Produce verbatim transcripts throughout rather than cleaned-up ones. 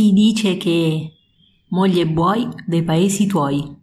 Si dice che moglie e buoi dei paesi tuoi.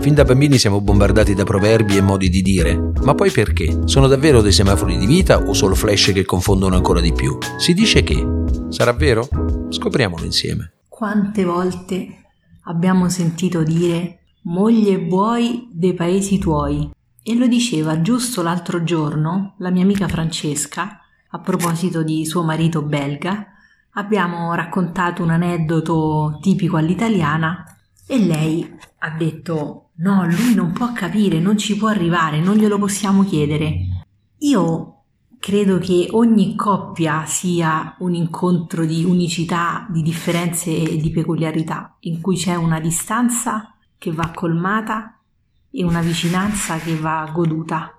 Fin da bambini siamo bombardati da proverbi e modi di dire, ma poi perché? Sono davvero dei semafori di vita o solo flash che confondono ancora di più? Si dice che. Sarà vero? Scopriamolo insieme. Quante volte abbiamo sentito dire moglie e buoi dei paesi tuoi? E lo diceva giusto l'altro giorno la mia amica Francesca, a proposito di suo marito belga. Abbiamo raccontato un aneddoto tipico all'italiana e lei ha detto no, lui non può capire, non ci può arrivare, non glielo possiamo chiedere. Io credo che ogni coppia sia un incontro di unicità, di differenze e di peculiarità, in cui c'è una distanza che va colmata e una vicinanza che va goduta.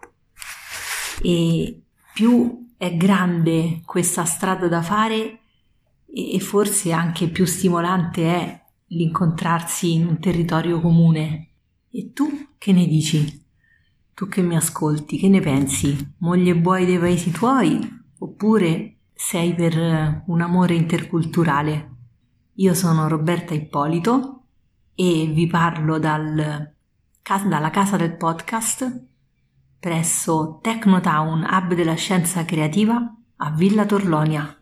E più è grande questa strada da fare, e forse anche più stimolante è l'incontrarsi in un territorio comune. E tu che ne dici? Tu che mi ascolti, che ne pensi? Moglie e buoi dei paesi tuoi? Oppure sei per un amore interculturale? Io sono Roberta Ippolito e vi parlo dal, dalla casa del podcast presso Tecnotown Hub della Scienza Creativa a Villa Torlonia.